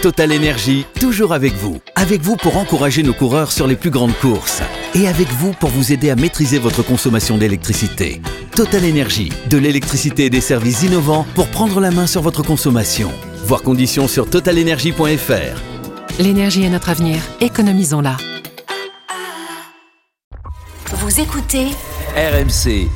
Total Énergie, toujours avec vous. Avec vous pour encourager nos coureurs sur les plus grandes courses. Et avec vous pour vous aider à maîtriser votre consommation d'électricité. Total Énergie, de l'électricité et des services innovants pour prendre la main sur votre consommation. Voir conditions sur totalenergie.fr. L'énergie est notre avenir, économisons-la. Vous écoutez RMC.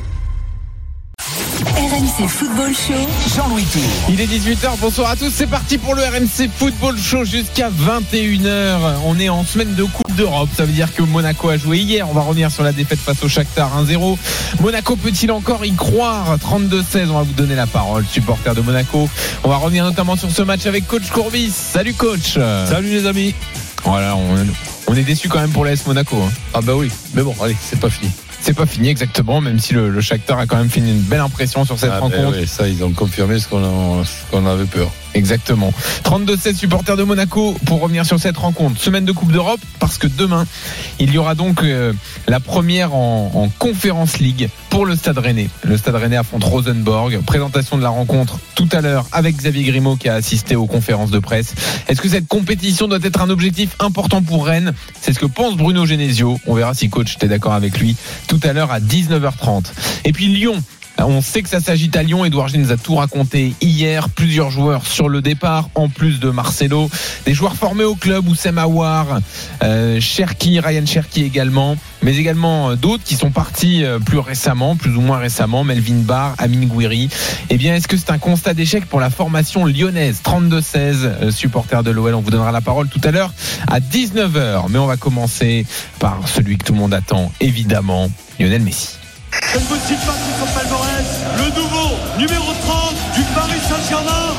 RMC Football Show, Jean-Louis Tour. Il est 18h, bonsoir à tous, c'est parti pour le RMC Football Show jusqu'à 21h. On est en semaine de Coupe d'Europe, ça veut dire que Monaco a joué hier. On va revenir sur la défaite face au Shakhtar 1-0. Monaco peut-il encore y croire? 32-16, on va vous donner la parole, supporter de Monaco. On va revenir notamment sur ce match avec coach Courbis. Salut coach. Salut les amis. Voilà, on est déçus quand même pour l'AS Monaco hein. Ah bah oui, mais bon, allez, c'est pas fini. C'est pas fini exactement, même si le Shakhtar a quand même fait une belle impression sur cette rencontre. Oui, ça, ils ont confirmé ce qu'on avait peur. Exactement. 32-7 supporters de Monaco pour revenir sur cette rencontre. Semaine de Coupe d'Europe, parce que demain, il y aura donc la première en Conférence League pour le Stade rennais. Le Stade rennais affronte Rosenborg. Présentation de la rencontre tout à l'heure avec Xavier Grimaud qui a assisté aux conférences de presse. Est-ce que cette compétition doit être un objectif important pour Rennes? C'est ce que pense Bruno Genesio. On verra si coach était d'accord avec lui tout à l'heure à 19h30. Et puis Lyon. On sait que ça s'agit à Lyon. Edouard Gilles nous a tout raconté hier. Plusieurs joueurs sur le départ, en plus de Marcelo. Des joueurs formés au club, Oussem Aouar, Cherki, Ryan Cherki également. Mais également d'autres qui sont partis plus récemment, plus ou moins récemment. Melvin Barr, Amine Gouiri. Eh bien, est-ce que c'est un constat d'échec pour la formation lyonnaise? 32-16, supporters de l'OL. On vous donnera la parole tout à l'heure à 19h. Mais on va commencer par celui que tout le monde attend, évidemment, Lionel Messi. Une petite passe sur Palmarès, le nouveau numéro 30 du Paris Saint-Germain.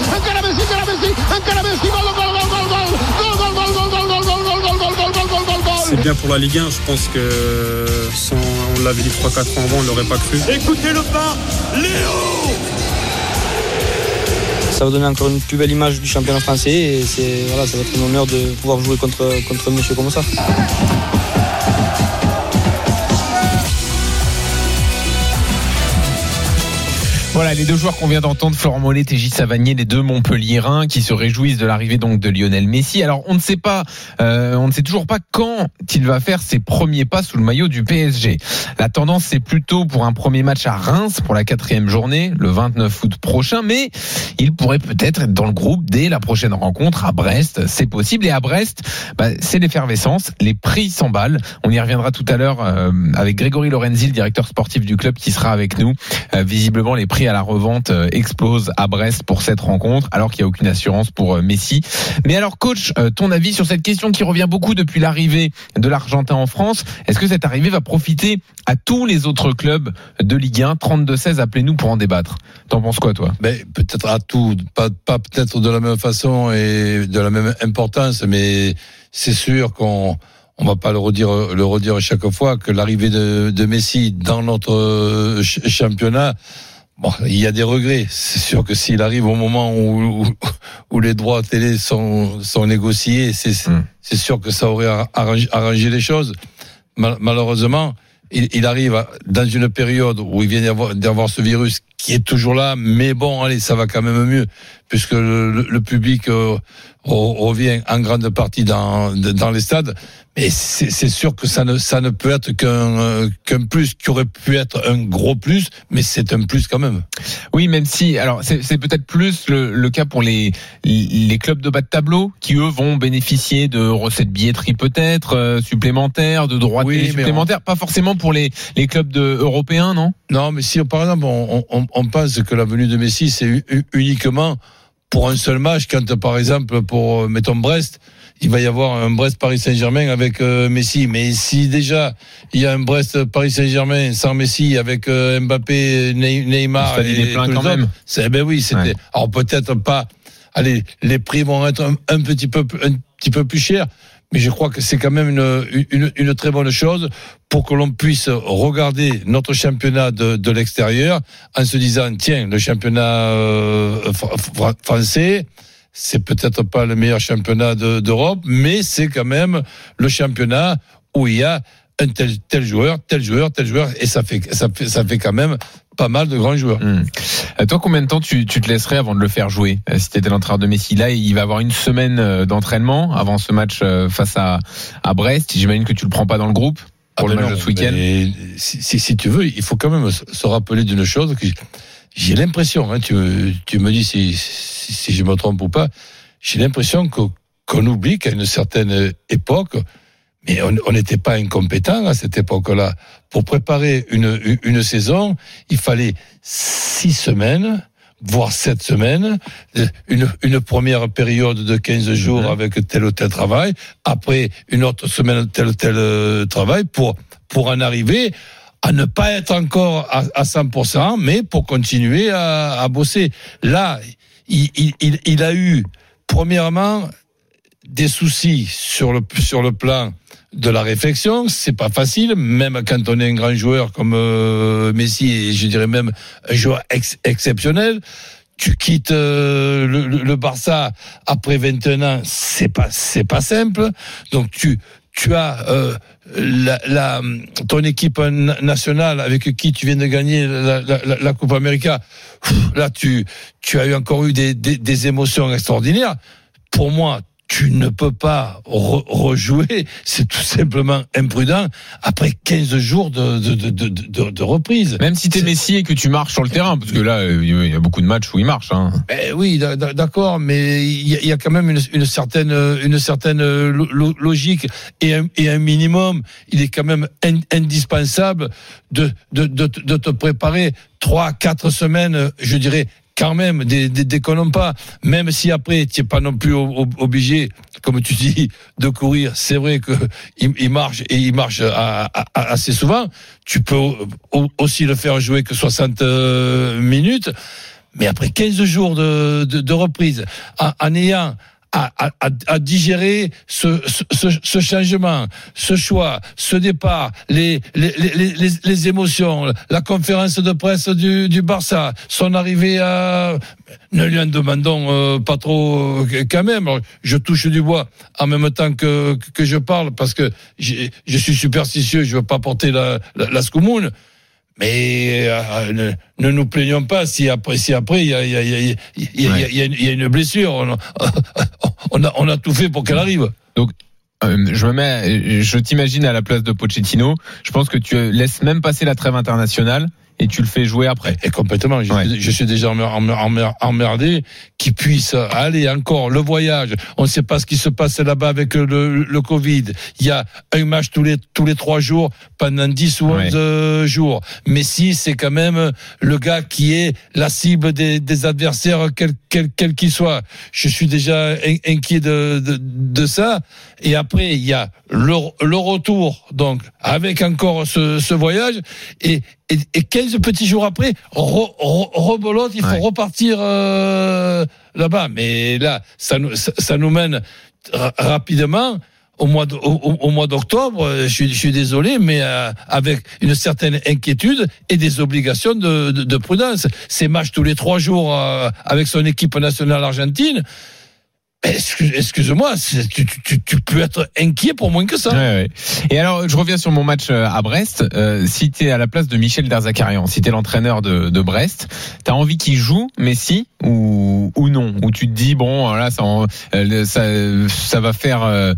C'est bien pour la Ligue 1, je pense que si on l'avait dit 3-4 ans avant, on ne l'aurait pas cru. Écoutez le pas, Léo! Ça va donner encore une plus belle image du championnat français et ça va être un honneur de pouvoir jouer contre un monsieur comme ça. Voilà, les deux joueurs qu'on vient d'entendre, Florent Mollet et J. Savanier, les deux Montpelliérains qui se réjouissent de l'arrivée donc de Lionel Messi. Alors, on ne sait toujours pas quand il va faire ses premiers pas sous le maillot du PSG. La tendance, c'est plutôt pour un premier match à Reims pour la 4e journée, le 29 août prochain, mais il pourrait peut-être être dans le groupe dès la prochaine rencontre à Brest. C'est possible. Et à Brest, c'est l'effervescence. Les prix s'emballent. On y reviendra tout à l'heure avec Grégory Lorenzi, le directeur sportif du club qui sera avec nous. Visiblement, les prix à la revente explose à Brest pour cette rencontre, alors qu'il n'y a aucune assurance pour Messi. Mais alors coach, ton avis sur cette question qui revient beaucoup depuis l'arrivée de l'Argentin en France, est-ce que cette arrivée va profiter à tous les autres clubs de Ligue 1? 32-16, appelez-nous pour en débattre. T'en penses quoi toi? Peut-être à tout, pas peut-être de la même façon et de la même importance, mais c'est sûr qu'on on va pas le redire chaque fois que l'arrivée de Messi dans notre championnat. Bon, il y a des regrets. C'est sûr que s'il arrive au moment où les droits télé sont négociés, c'est sûr que ça aurait arrangé les choses. Malheureusement, il arrive dans une période où il vient d'avoir ce virus qui est toujours là, mais bon, allez, ça va quand même mieux, puisque le public revient en grande partie dans les stades. Mais c'est sûr que ça ne peut être qu'un plus, qui aurait pu être un gros plus, mais c'est un plus quand même. Oui, même si, alors c'est peut-être plus le cas pour les clubs de bas de tableau, qui eux vont bénéficier de recettes billetterie peut-être, supplémentaires, de droits télé supplémentaires, pas forcément pour les clubs européens, non? Non, mais si par exemple on pense que la venue de Messi c'est uniquement pour un seul match, quand par exemple pour, mettons Brest, il va y avoir un Brest-Paris Saint-Germain avec Messi. Mais si déjà il y a un Brest-Paris Saint-Germain sans Messi avec Mbappé, Neymar et plein quand même. Ouais. Alors peut-être pas. Allez, les prix vont être un petit peu plus chers, mais je crois que c'est quand même une très bonne chose pour que l'on puisse regarder notre championnat de l'extérieur en se disant tiens, le championnat français. C'est peut-être pas le meilleur championnat d'Europe, mais c'est quand même le championnat où il y a un tel joueur, et ça fait quand même pas mal de grands joueurs. Toi, combien de temps tu te laisserais avant de le faire jouer si tu étais l'entraîneur de Messi? Là, il va avoir une semaine d'entraînement avant ce match face à Brest. J'imagine que tu le prends pas dans le groupe pour le match de ce week-end. Si tu veux, il faut quand même se rappeler d'une chose que j'ai l'impression, tu me dis si je me trompe ou pas, j'ai l'impression qu'on oublie qu'à une certaine époque, mais on n'était pas incompétents à cette époque-là. Pour préparer une saison, il fallait 6 semaines, voire 7 semaines, une première période de 15 jours avec tel ou tel travail, après une autre semaine tel ou tel travail, pour en arriver à ne pas être encore à 100%, mais pour continuer à bosser. Là, il a eu, premièrement, des soucis sur le plan de la réflexion. C'est pas facile, même quand on est un grand joueur comme Messi, et je dirais même un joueur exceptionnel. Tu quittes le Barça après 21 ans, c'est pas simple. Donc tu as ton équipe nationale avec qui tu viens de gagner la Coupe América. Là tu as encore eu des émotions extraordinaires. Pour moi, tu ne peux pas rejouer, c'est tout simplement imprudent, après 15 jours de reprise. Même si t'es Messi et que tu marches sur le terrain, parce que là, il y a beaucoup de matchs où il marche. Oui, d'accord, mais il y a quand même une certaine logique et un minimum. Il est quand même indispensable de te préparer 3-4 semaines, je dirais, quand même, déconnons pas, même si après tu n'es pas non plus obligé, comme tu dis, de courir. C'est vrai que il marche assez souvent. Tu peux aussi le faire jouer que 60 minutes, mais après 15 jours de reprise, en ayant à digérer ce changement, ce choix, ce départ, les émotions, la conférence de presse du Barça, son arrivée à... Ne lui en demandons pas trop quand même. Alors, je touche du bois en même temps que je parle, parce que je suis superstitieux, je veux pas porter la scoumoune. Mais ne nous plaignons pas si après il y a une blessure. On a tout fait pour qu'elle arrive. Donc je t'imagine à la place de Pochettino. Je pense que tu laisses même passer la trêve internationale et tu le fais jouer après. Et complètement. Je suis déjà emmerdé qu'il puisse aller encore le voyage. On ne sait pas ce qui se passe là-bas avec le Covid. Il y a un match tous les 3 jours pendant 10 ou 11 jours. Messi, c'est quand même le gars qui est la cible des adversaires, quel qu'il soit. Je suis déjà inquiet de ça. Et après, il y a le retour, donc, avec encore ce voyage. Et 15 petits jours après, rebelote, il faut repartir là-bas. Mais là, ça nous mène rapidement au mois d'octobre. Je suis désolé, mais avec une certaine inquiétude et des obligations de prudence. Ces matchs tous les 3 jours avec son équipe nationale argentine, excuse-moi, tu peux être inquiet pour moins que ça. Ouais. Et alors, je reviens sur mon match à Brest. Si t'es à la place de Michel Derzakarian, si t'es l'entraîneur de Brest, t'as envie qu'il joue Messi ou non? Ou tu te dis, bon, là, ça va faire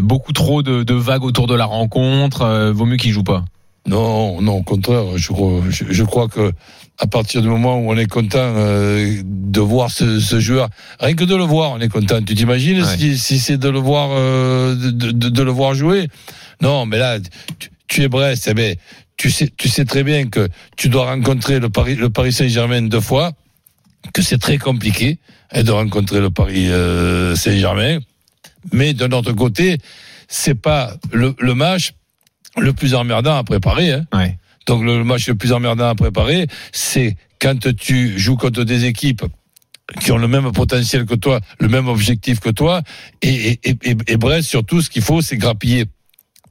beaucoup trop de vagues autour de la rencontre, vaut mieux qu'il joue pas? Non, au contraire. Je crois que à partir du moment où on est content de voir ce joueur, rien que de le voir, on est content. Tu t'imagines si c'est de le voir de le voir jouer? Non, mais là, tu es Brest. Eh bien, tu sais très bien que tu dois rencontrer le Paris Saint-Germain 2 fois, que c'est très compliqué de rencontrer le Paris Saint-Germain. Mais d'un autre côté, c'est pas le match le plus emmerdant à préparer. Donc le match le plus emmerdant à préparer, c'est quand tu joues contre des équipes qui ont le même potentiel que toi, le même objectif que toi, et Brest, surtout, ce qu'il faut, c'est grappiller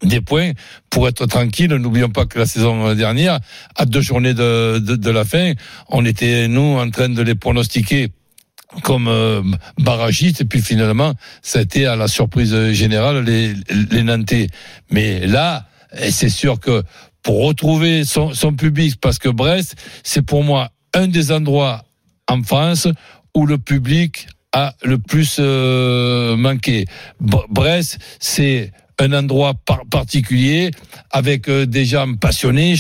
des points pour être tranquille. N'oublions pas que la saison dernière, à 2 journées de la fin, on était, nous, en train de les pronostiquer comme barragiste, et puis finalement, ça a été à la surprise générale les Nantais. Mais là, et c'est sûr que pour retrouver son public, parce que Brest, c'est pour moi un des endroits en France où le public a le plus manqué. Brest, c'est un endroit particulier avec des gens passionnés,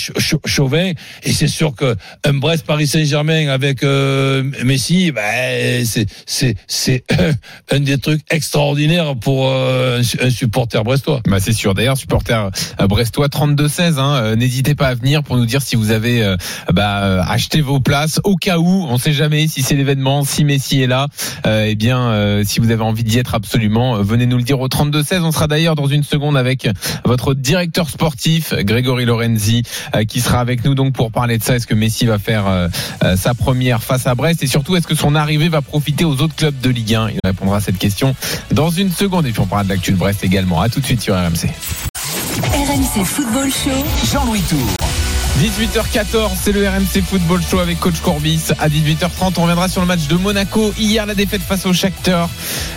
chauvins, et c'est sûr que un Brest Paris Saint-Germain avec Messi, c'est un des trucs extraordinaires pour un supporter brestois. Bah c'est sûr. D'ailleurs, supporter brestois, 32-16, n'hésitez pas à venir pour nous dire si vous avez acheté vos places au cas où. On sait jamais si c'est l'événement, si Messi est là. Si vous avez envie d'y être absolument, venez nous le dire au 32-16. On sera d'ailleurs dans une seconde avec votre directeur sportif Grégory Lorenzi qui sera avec nous donc pour parler de ça. Est-ce que Messi va faire sa première face à Brest, et surtout est-ce que son arrivée va profiter aux autres clubs de Ligue 1? Il répondra à cette question dans une seconde, et puis on parlera de l'actu de Brest également. À tout de suite sur RMC. RMC Football Show, Jean-Louis Tour. 18h14, c'est le RMC Football Show avec Coach Courbis. À 18h30, on reviendra sur le match de Monaco. Hier, la défaite face au Shakhtar.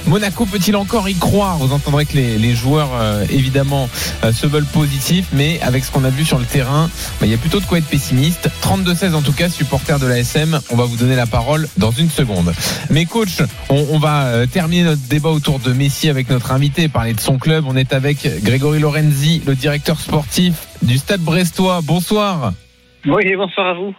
Monaco peut-il encore y croire? Vous entendrez que les joueurs, évidemment, se veulent positifs, mais avec ce qu'on a vu sur le terrain, il y a plutôt de quoi être pessimiste. 32-16 en tout cas, supporters de l'ASM. On va vous donner la parole dans une seconde. Mais coach, on va terminer notre débat autour de Messi avec notre invité, parler de son club. On est avec Grégory Lorenzi, le directeur sportif du Stade Brestois. Bonsoir. Oui, bonsoir à vous.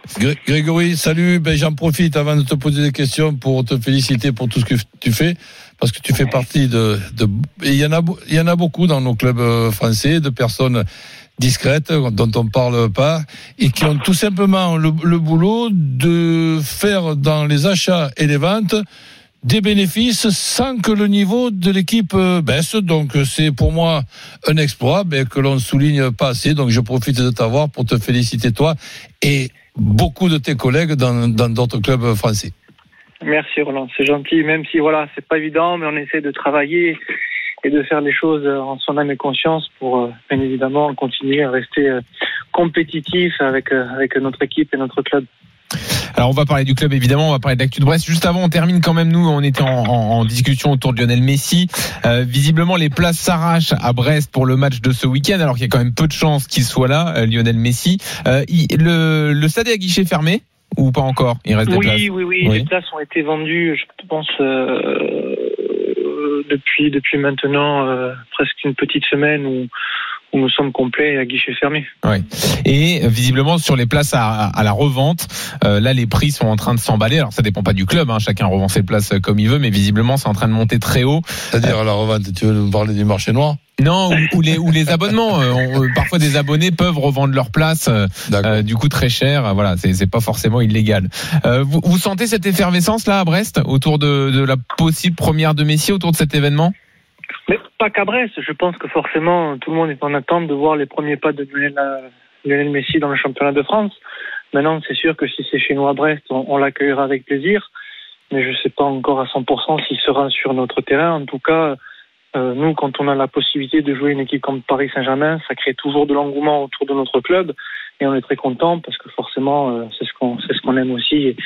Grégory, salut. J'en profite avant de te poser des questions pour te féliciter pour tout ce que tu fais, parce que tu fais partie de il y en a beaucoup dans nos clubs français, de personnes discrètes dont on parle pas et qui ont tout simplement le boulot de faire dans les achats et les ventes des bénéfices sans que le niveau de l'équipe baisse. Donc c'est pour moi un exploit que l'on ne souligne pas assez. Donc je profite de t'avoir pour te féliciter toi et beaucoup de tes collègues dans d'autres clubs français. Merci Roland, c'est gentil, même si c'est pas évident, mais on essaie de travailler et de faire les choses en son âme et conscience pour bien évidemment continuer à rester compétitif avec notre équipe et notre club. Alors on va parler du club évidemment, on va parler de l'actu de Brest. Juste avant, on termine quand même, nous on était en discussion autour de Lionel Messi. Visiblement les places s'arrachent à Brest pour le match de ce week-end, alors qu'il y a quand même peu de chances qu'il soit là, Lionel Messi. Le stade est à guichet fermé ou pas encore? Il reste des places. Oui, les places ont été vendues, je pense, depuis maintenant presque une petite semaine où nous sommes complets à guichet fermé. Oui. Et visiblement sur les places à la revente, les prix sont en train de s'emballer. Alors ça dépend pas du club, chacun revend ses places comme il veut, mais visiblement c'est en train de monter très haut. C'est-à-dire à la revente, tu veux nous parler du marché noir? Non, ou les abonnements. Parfois des abonnés peuvent revendre leur place du coup très cher. Voilà, c'est pas forcément illégal. Vous sentez cette effervescence là à Brest autour de la possible première de Messi, autour de cet événement? Mais pas qu'à Brest, je pense que forcément tout le monde est en attente de voir les premiers pas de Lionel Messi dans le championnat de France. Maintenant c'est sûr que si c'est chez nous à Brest, on l'accueillera avec plaisir, mais je ne sais pas encore à 100% s'il sera sur notre terrain. En tout cas, nous, quand on a la possibilité de jouer une équipe comme Paris Saint-Germain, ça crée toujours de l'engouement autour de notre club et on est très content parce que forcément, c'est ce qu'on aime aussi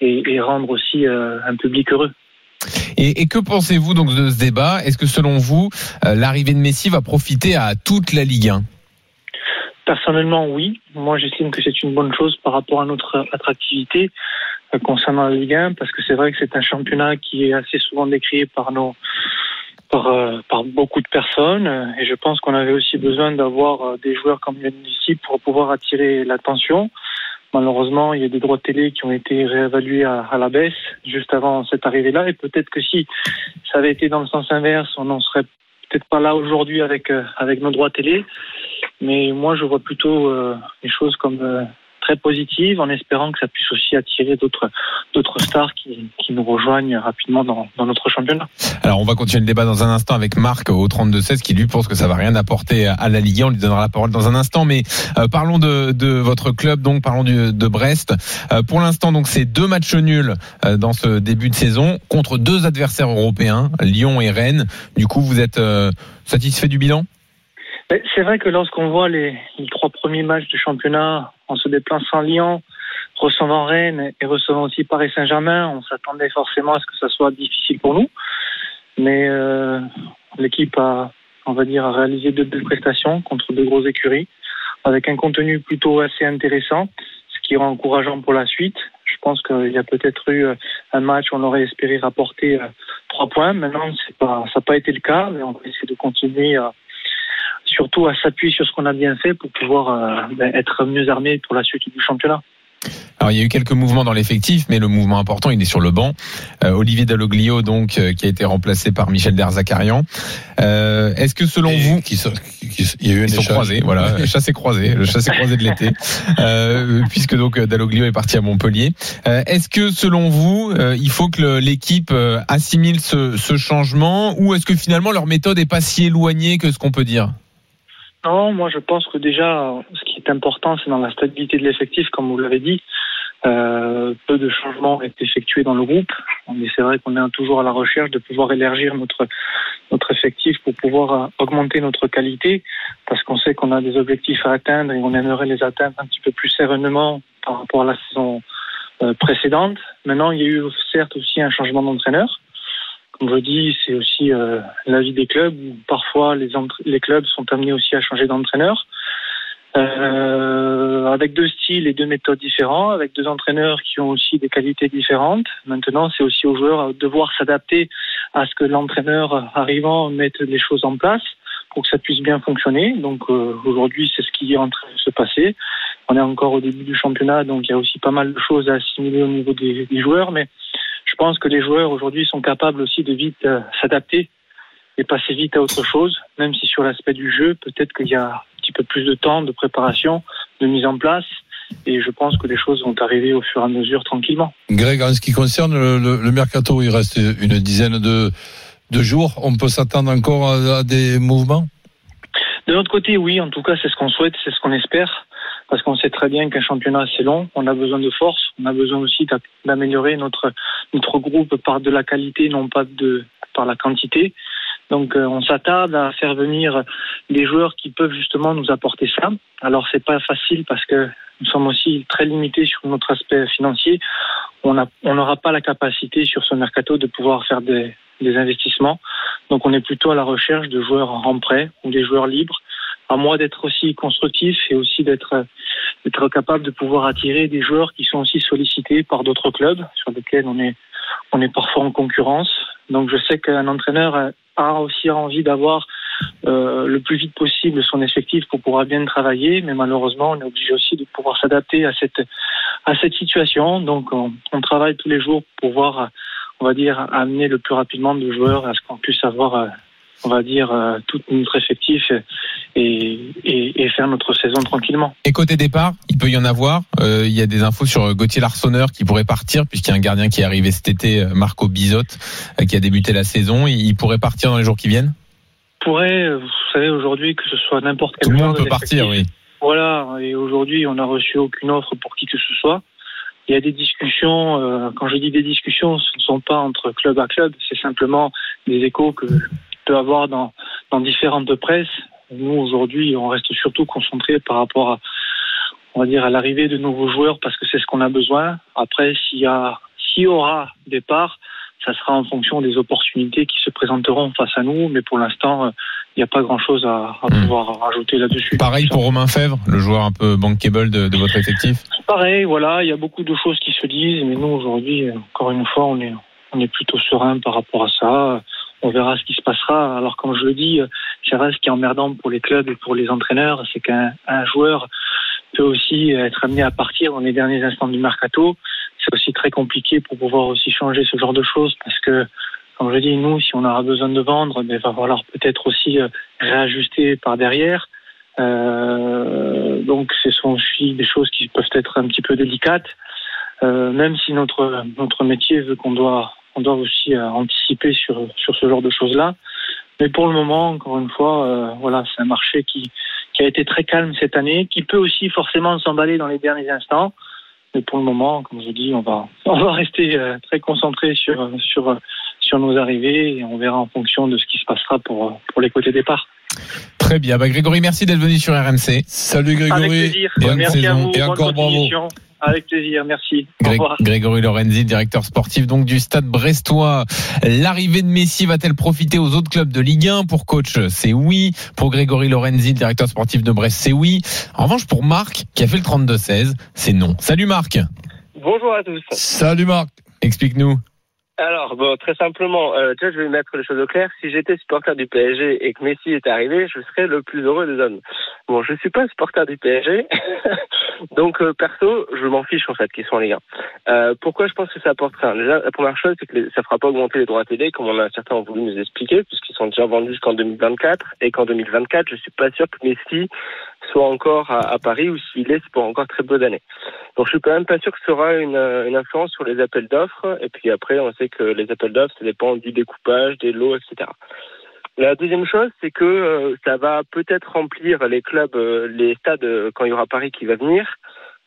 et rendre aussi un public heureux. Et que pensez-vous donc de ce débat? Est-ce que selon vous, l'arrivée de Messi va profiter à toute la Ligue 1? Personnellement, oui. Moi, j'estime que c'est une bonne chose par rapport à notre attractivité concernant la Ligue 1, parce que c'est vrai que c'est un championnat qui est assez souvent décrié par beaucoup de personnes, et je pense qu'on avait aussi besoin d'avoir des joueurs comme Lionel Messi pour pouvoir attirer l'attention. Malheureusement, il y a des droits de télé qui ont été réévalués à la baisse juste avant cette arrivée-là, et peut-être que si ça avait été dans le sens inverse, on n'en serait peut-être pas là aujourd'hui avec nos droits de télé. Mais moi, je vois plutôt les choses comme très positives, en espérant que ça puisse aussi attirer d'autres stars qui nous rejoignent rapidement dans notre championnat. Alors on va continuer le débat dans un instant avec Marc au 32-16 qui lui pense que ça va rien apporter à la Ligue 1. On lui donnera la parole dans un instant, mais parlons de votre club, donc parlons de Brest. Pour l'instant donc c'est 2 matchs nuls dans ce début de saison contre 2 adversaires européens, Lyon et Rennes. Du coup vous êtes satisfait du bilan? C'est vrai que lorsqu'on voit les 3 premiers matchs du championnat, en se déplaçant Lyon, recevant Rennes et recevant aussi Paris Saint-Germain, on s'attendait forcément à ce que ça soit difficile pour nous. Mais l'équipe a réalisé 2 belles prestations contre 2 grosses écuries. avec un contenu plutôt assez intéressant, ce qui est encourageant pour la suite. Je pense qu'il y a peut-être eu un match où on aurait espéré rapporter 3 points. Maintenant, ça n'a pas été le cas, mais on va essayer de continuer surtout à s'appuyer sur ce qu'on a bien fait pour pouvoir être mieux armé pour la suite du championnat. Alors, il y a eu quelques mouvements dans l'effectif, mais le mouvement important, il est sur le banc. Olivier Dalloglio, donc, qui a été remplacé par Michel Derzakarian. Est-ce que, selon vous, il y a eu une croisée, voilà, chasse et croisée, le chasse et croisée de l'été, puisque donc Dalloglio est parti à Montpellier. Est-ce que, selon vous, il faut que l'équipe assimile ce changement, ou est-ce que finalement leur méthode est pas si éloignée que ce qu'on peut dire? Non, moi je pense que déjà, ce qui est important, c'est dans la stabilité de l'effectif, comme vous l'avez dit. Peu de changements ont été effectués dans le groupe. Mais c'est vrai qu'on est toujours à la recherche de pouvoir élargir notre effectif pour pouvoir augmenter notre qualité, parce qu'on sait qu'on a des objectifs à atteindre et on aimerait les atteindre un petit peu plus sereinement par rapport à la saison précédente. Maintenant, il y a eu certes aussi un changement d'entraîneur. Comme je dis, c'est aussi l'avis des clubs, où parfois les clubs sont amenés aussi à changer d'entraîneur. Avec 2 styles et 2 méthodes différents, avec 2 entraîneurs qui ont aussi des qualités différentes. Maintenant, c'est aussi aux joueurs de devoir s'adapter à ce que l'entraîneur arrivant mette les choses en place pour que ça puisse bien fonctionner. Donc aujourd'hui, c'est ce qui est en train de se passer. On est encore au début du championnat, donc il y a aussi pas mal de choses à assimiler au niveau des joueurs, mais je pense que les joueurs aujourd'hui sont capables aussi de vite s'adapter et passer vite à autre chose, même si sur l'aspect du jeu, peut-être qu'il y a un petit peu plus de temps de préparation, de mise en place, et je pense que les choses vont arriver au fur et à mesure tranquillement. Greg, en ce qui concerne le mercato, il reste une dizaine de jours. On peut s'attendre encore à des mouvements ? De notre côté, oui. En tout cas, c'est ce qu'on souhaite, c'est ce qu'on espère. Parce qu'on sait très bien qu'un championnat, c'est long. On a besoin de force. On a besoin aussi d'améliorer notre groupe par de la qualité, non pas par la quantité. Donc, on s'attarde à faire venir des joueurs qui peuvent justement nous apporter ça. Alors, c'est pas facile parce que nous sommes aussi très limités sur notre aspect financier. On n'aura pas la capacité sur ce mercato de pouvoir faire des investissements. Donc, on est plutôt à la recherche de joueurs en prêt ou des joueurs libres. À moi d'être aussi constructif et aussi d'être capable de pouvoir attirer des joueurs qui sont aussi sollicités par d'autres clubs sur lesquels on est parfois en concurrence. Donc je sais qu'un entraîneur a aussi envie d'avoir le plus vite possible son effectif pour pouvoir bien travailler, mais malheureusement on est obligé aussi de pouvoir s'adapter à cette situation. Donc on travaille tous les jours pour pouvoir, on va dire, amener le plus rapidement de joueurs à ce qu'on puisse avoir on va dire, tout notre effectif et faire notre saison tranquillement. Et côté départ, il peut y en avoir. Il y a des infos sur Gauthier Larsonneur qui pourrait partir, puisqu'il y a un gardien qui est arrivé cet été, Marco Bizotte, qui a débuté la saison. Il pourrait partir dans les jours qui viennent ? Pourrait, vous savez, aujourd'hui, que ce soit n'importe quel... Tout le monde peut partir, oui. Voilà, et aujourd'hui, on n'a reçu aucune offre pour qui que ce soit. Il y a des discussions, quand je dis des discussions, ce ne sont pas entre club à club, c'est simplement des échos que... peut avoir dans différentes presses. Nous, aujourd'hui, on reste surtout concentré par rapport à, on va dire, à l'arrivée de nouveaux joueurs, parce que c'est ce qu'on a besoin. Après, s'il y aura départ, ça sera en fonction des opportunités qui se présenteront face à nous, mais pour l'instant, il n'y a pas grand-chose à pouvoir rajouter là-dessus. Pareil pour Romain Fèvre, le joueur un peu bankable de votre effectif. Pareil, voilà, il y a beaucoup de choses qui se disent, mais nous, aujourd'hui, encore une fois, on est plutôt serein par rapport à ça. On verra ce qui se passera. Alors, comme je le dis, c'est vrai, ce qui est emmerdant pour les clubs et pour les entraîneurs, c'est qu'un joueur peut aussi être amené à partir dans les derniers instants du mercato. C'est aussi très compliqué pour pouvoir aussi changer ce genre de choses, parce que, comme je dis, nous, si on aura besoin de vendre, il va falloir peut-être aussi réajuster par derrière. Donc, ce sont aussi des choses qui peuvent être un petit peu délicates, même si notre métier veut qu'on doit... On doit aussi anticiper sur ce genre de choses-là. Mais pour le moment, encore une fois, voilà, c'est un marché qui a été très calme cette année, qui peut aussi forcément s'emballer dans les derniers instants. Mais pour le moment, comme je dis, on va rester très concentré sur nos arrivées, et on verra en fonction de ce qui se passera pour les côtés départ. Très bien. Bah, Grégory, merci d'être venu sur RMC. Salut Grégory. Avec plaisir. Merci à vous. Et encore bravo. Avec plaisir, merci. Grégory Lorenzi, directeur sportif donc du Stade brestois. L'arrivée de Messi va-t-elle profiter aux autres clubs de Ligue 1? Pour coach, c'est oui. Pour Grégory Lorenzi, directeur sportif de Brest, c'est oui. En revanche, pour Marc, qui a fait le 32-16, c'est non. Salut Marc. Bonjour à tous. Salut Marc. Explique-nous. Alors, bon, très simplement, déjà, je vais mettre les choses au clair. Si j'étais supporter du PSG et que Messi est arrivé, je serais le plus heureux des hommes. Bon, je suis pas supporter du PSG, donc perso, je m'en fiche en fait qu'ils sont en Ligue 1. Pourquoi je pense que ça apporte rien? Déjà, la première chose, c'est que ça fera pas augmenter les droits télé, comme on a certains voulu nous expliquer, puisqu'ils sont déjà vendus jusqu'en 2024, et qu'en 2024, je suis pas sûr que Messi soit encore à Paris, ou s'il est, c'est pour encore très peu d'années. Donc je suis quand même pas sûr que ça aura une influence sur les appels d'offres, et puis après, on sait que les appels d'offres, ça dépend du découpage, des lots, etc. La deuxième chose, c'est que ça va peut-être remplir les clubs, les stades, quand il y aura Paris qui va venir,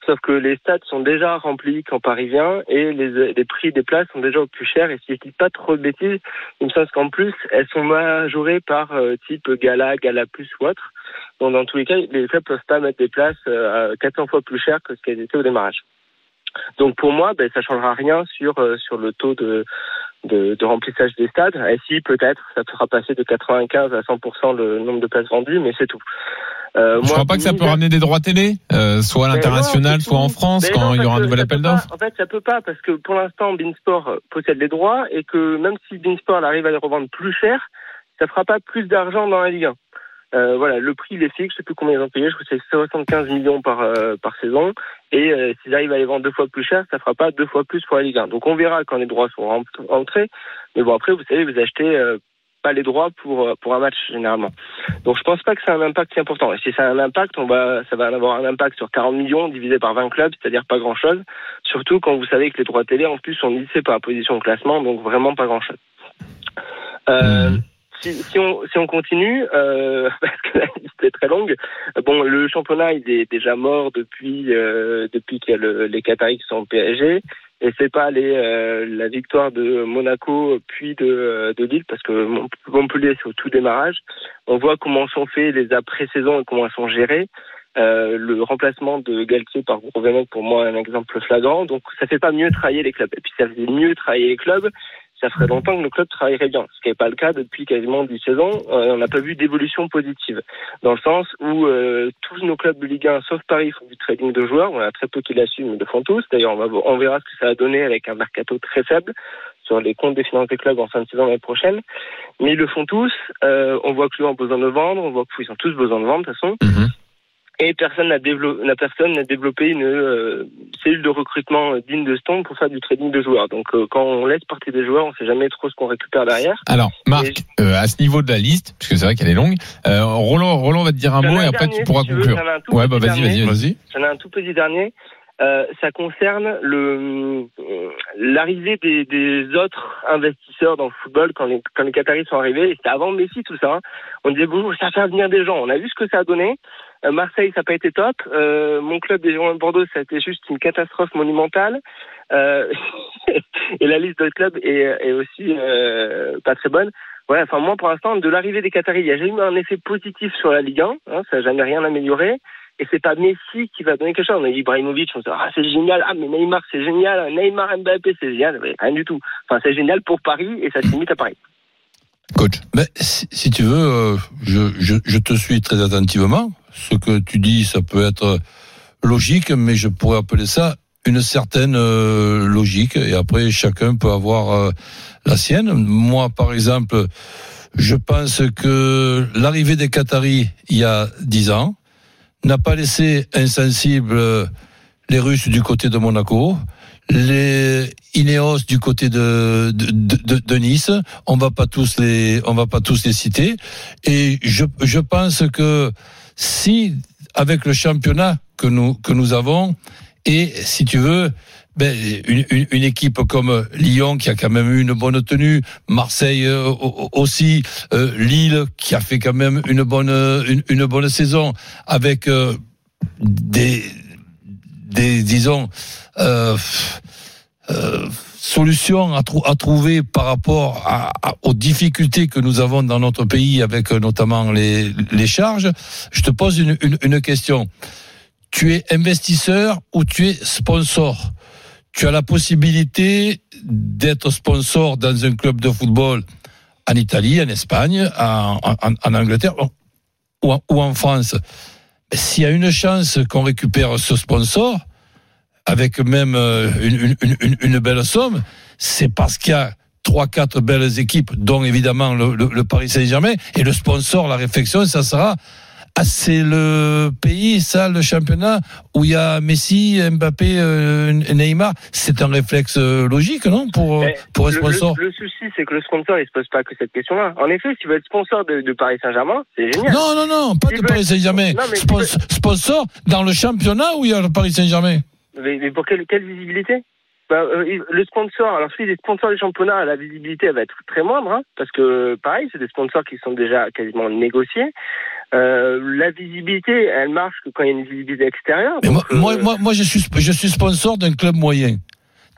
sauf que les stades sont déjà remplis quand Paris vient, et les prix des places sont déjà au plus cher, et si je ne dis pas trop de bêtises, il me semble qu'en plus, elles sont majorées par type Gala, Gala Plus ou autre. Donc dans tous les cas, les clubs ne peuvent pas mettre des places 400 fois plus chères que ce qu'elles étaient au démarrage. Donc pour moi, ben, ça ne changera rien sur le taux de remplissage des stades. Et si, peut-être, ça fera passer de 95 à 100% le nombre de places vendues, mais c'est tout. Je ne crois pas que ça peut ramener des droits télé, soit à l'international, soit en France, quand il y aura un nouvel appel d'offres. En fait, ça ne peut pas, parce que pour l'instant, Beansport possède les droits, et que même si Beansport arrive à les revendre plus cher, ça ne fera pas plus d'argent dans la Ligue 1. Voilà, le prix il est fixe, je sais plus combien ils ont payé, je crois que c'est 75 millions par saison, et s'ils arrivent à les vendre deux fois plus cher, ça fera pas deux fois plus pour la Ligue 1. Donc on verra quand les droits sont rentrés, mais bon après vous savez, vous achetez pas les droits pour un match généralement. Donc je pense pas que ça a un impact si important. Et si ça a un impact, ça va avoir un impact sur 40 millions divisé par 20 clubs, c'est-à-dire pas grand-chose, surtout quand vous savez que les droits télé en plus sont lissés par la position de classement, donc vraiment pas grand-chose. Si on continue, parce que la liste est très longue, bon, le championnat il est déjà mort depuis qu'il y a les Qataris qui sont au PSG, et c'est pas la victoire de Monaco puis de Lille, parce que Montpellier c'est au tout démarrage. On voit comment sont faits les après-saisons et comment elles sont gérées. Le remplacement de Galtier par Golovin pour moi est un exemple flagrant. Donc ça fait pas mieux travailler les clubs. Et puis ça fait mieux travailler les clubs. Ça ferait longtemps que le club travaillerait bien, ce qui n'est pas le cas depuis quasiment 10 saisons. On n'a pas vu d'évolution positive, dans le sens où tous nos clubs de Ligue 1, sauf Paris, font du trading de joueurs. On a très peu qui l'assument, ils le font tous. D'ailleurs, on verra ce que ça va donner avec un mercato très faible sur les comptes des finances des clubs en fin de saison l'année prochaine. Mais ils le font tous. On voit que Lyon a besoin de vendre, on voit qu'ils ont tous besoin de vendre, de toute façon. Mm-hmm. Et personne n'a développé une cellule de recrutement digne de ce temps pour faire du trading de joueurs. Donc quand on laisse partir des joueurs, on ne sait jamais trop ce qu'on récupère derrière. Alors Marc, à ce niveau de la liste, parce que c'est vrai qu'elle est longue, Roland va te dire un mot et après tu pourras conclure. Ouais, bah vas-y. J'en ai un tout petit dernier. Ça concerne l'arrivée des autres investisseurs dans le football quand les Qataris sont arrivés. Et c'était avant Messi tout ça. Hein. On disait bonjour, ça fait venir des gens. On a vu ce que ça a donné. Marseille, ça n'a pas été top. Mon club des Girondins de Bordeaux, ça a été juste une catastrophe monumentale. Et la liste d'autres clubs est aussi pas très bonne. Ouais, enfin moi pour l'instant, de l'arrivée des Qataris, il n'y a jamais eu un effet positif sur la Ligue 1. Hein, ça n'a jamais rien amélioré. Et c'est pas Messi qui va donner quelque chose. On a dit Ibrahimovic, on se dit ah c'est génial, ah mais Neymar c'est génial, Neymar Mbappé c'est génial, mais rien du tout. Enfin c'est génial pour Paris et ça se limite à Paris. Coach, ben, si tu veux, je te suis très attentivement. Ce que tu dis, ça peut être logique, mais je pourrais appeler ça une certaine logique. Et après, chacun peut avoir la sienne. Moi, par exemple, je pense que l'arrivée des Qataris il y a 10 ans n'a pas laissé insensibles les Russes du côté de Monaco, les Ineos du côté de Nice. On va pas tous les citer. Et je pense que si avec le championnat que nous avons, et si tu veux, ben une équipe comme Lyon qui a quand même eu une bonne tenue, Marseille aussi, Lille qui a fait quand même une bonne saison avec des disons solution à trouver par rapport aux difficultés que nous avons dans notre pays, avec notamment les charges. Je te pose une question. tu es investisseur ou tu es sponsor. Tu as la possibilité d'être sponsor dans un club de football en Italie, en Espagne, en Angleterre ou en France. S'il y a une chance qu'on récupère ce sponsor, avec même une belle somme, c'est parce qu'il y a 3-4 belles équipes, dont évidemment le Paris Saint-Germain, et le sponsor, la réflexion, ça sera... Ah, c'est le pays, ça, le championnat, où il y a Messi, Mbappé, Neymar. C'est un réflexe logique, non, pour un sponsor. Le souci, c'est que le sponsor, il ne se pose pas que cette question-là. En effet, si tu veux être sponsor de Paris Saint-Germain, c'est génial. Non, pas de Paris Saint-Germain. Non, sponsor dans le championnat où il y a le Paris Saint-Germain. Mais pour quelle visibilité? Le sponsor, alors si les sponsors du championnat, la visibilité elle va être très moindre, hein, parce que pareil, c'est des sponsors qui sont déjà quasiment négociés. La visibilité, elle marche que quand il y a une visibilité extérieure. Mais moi, je suis sponsor d'un club moyen.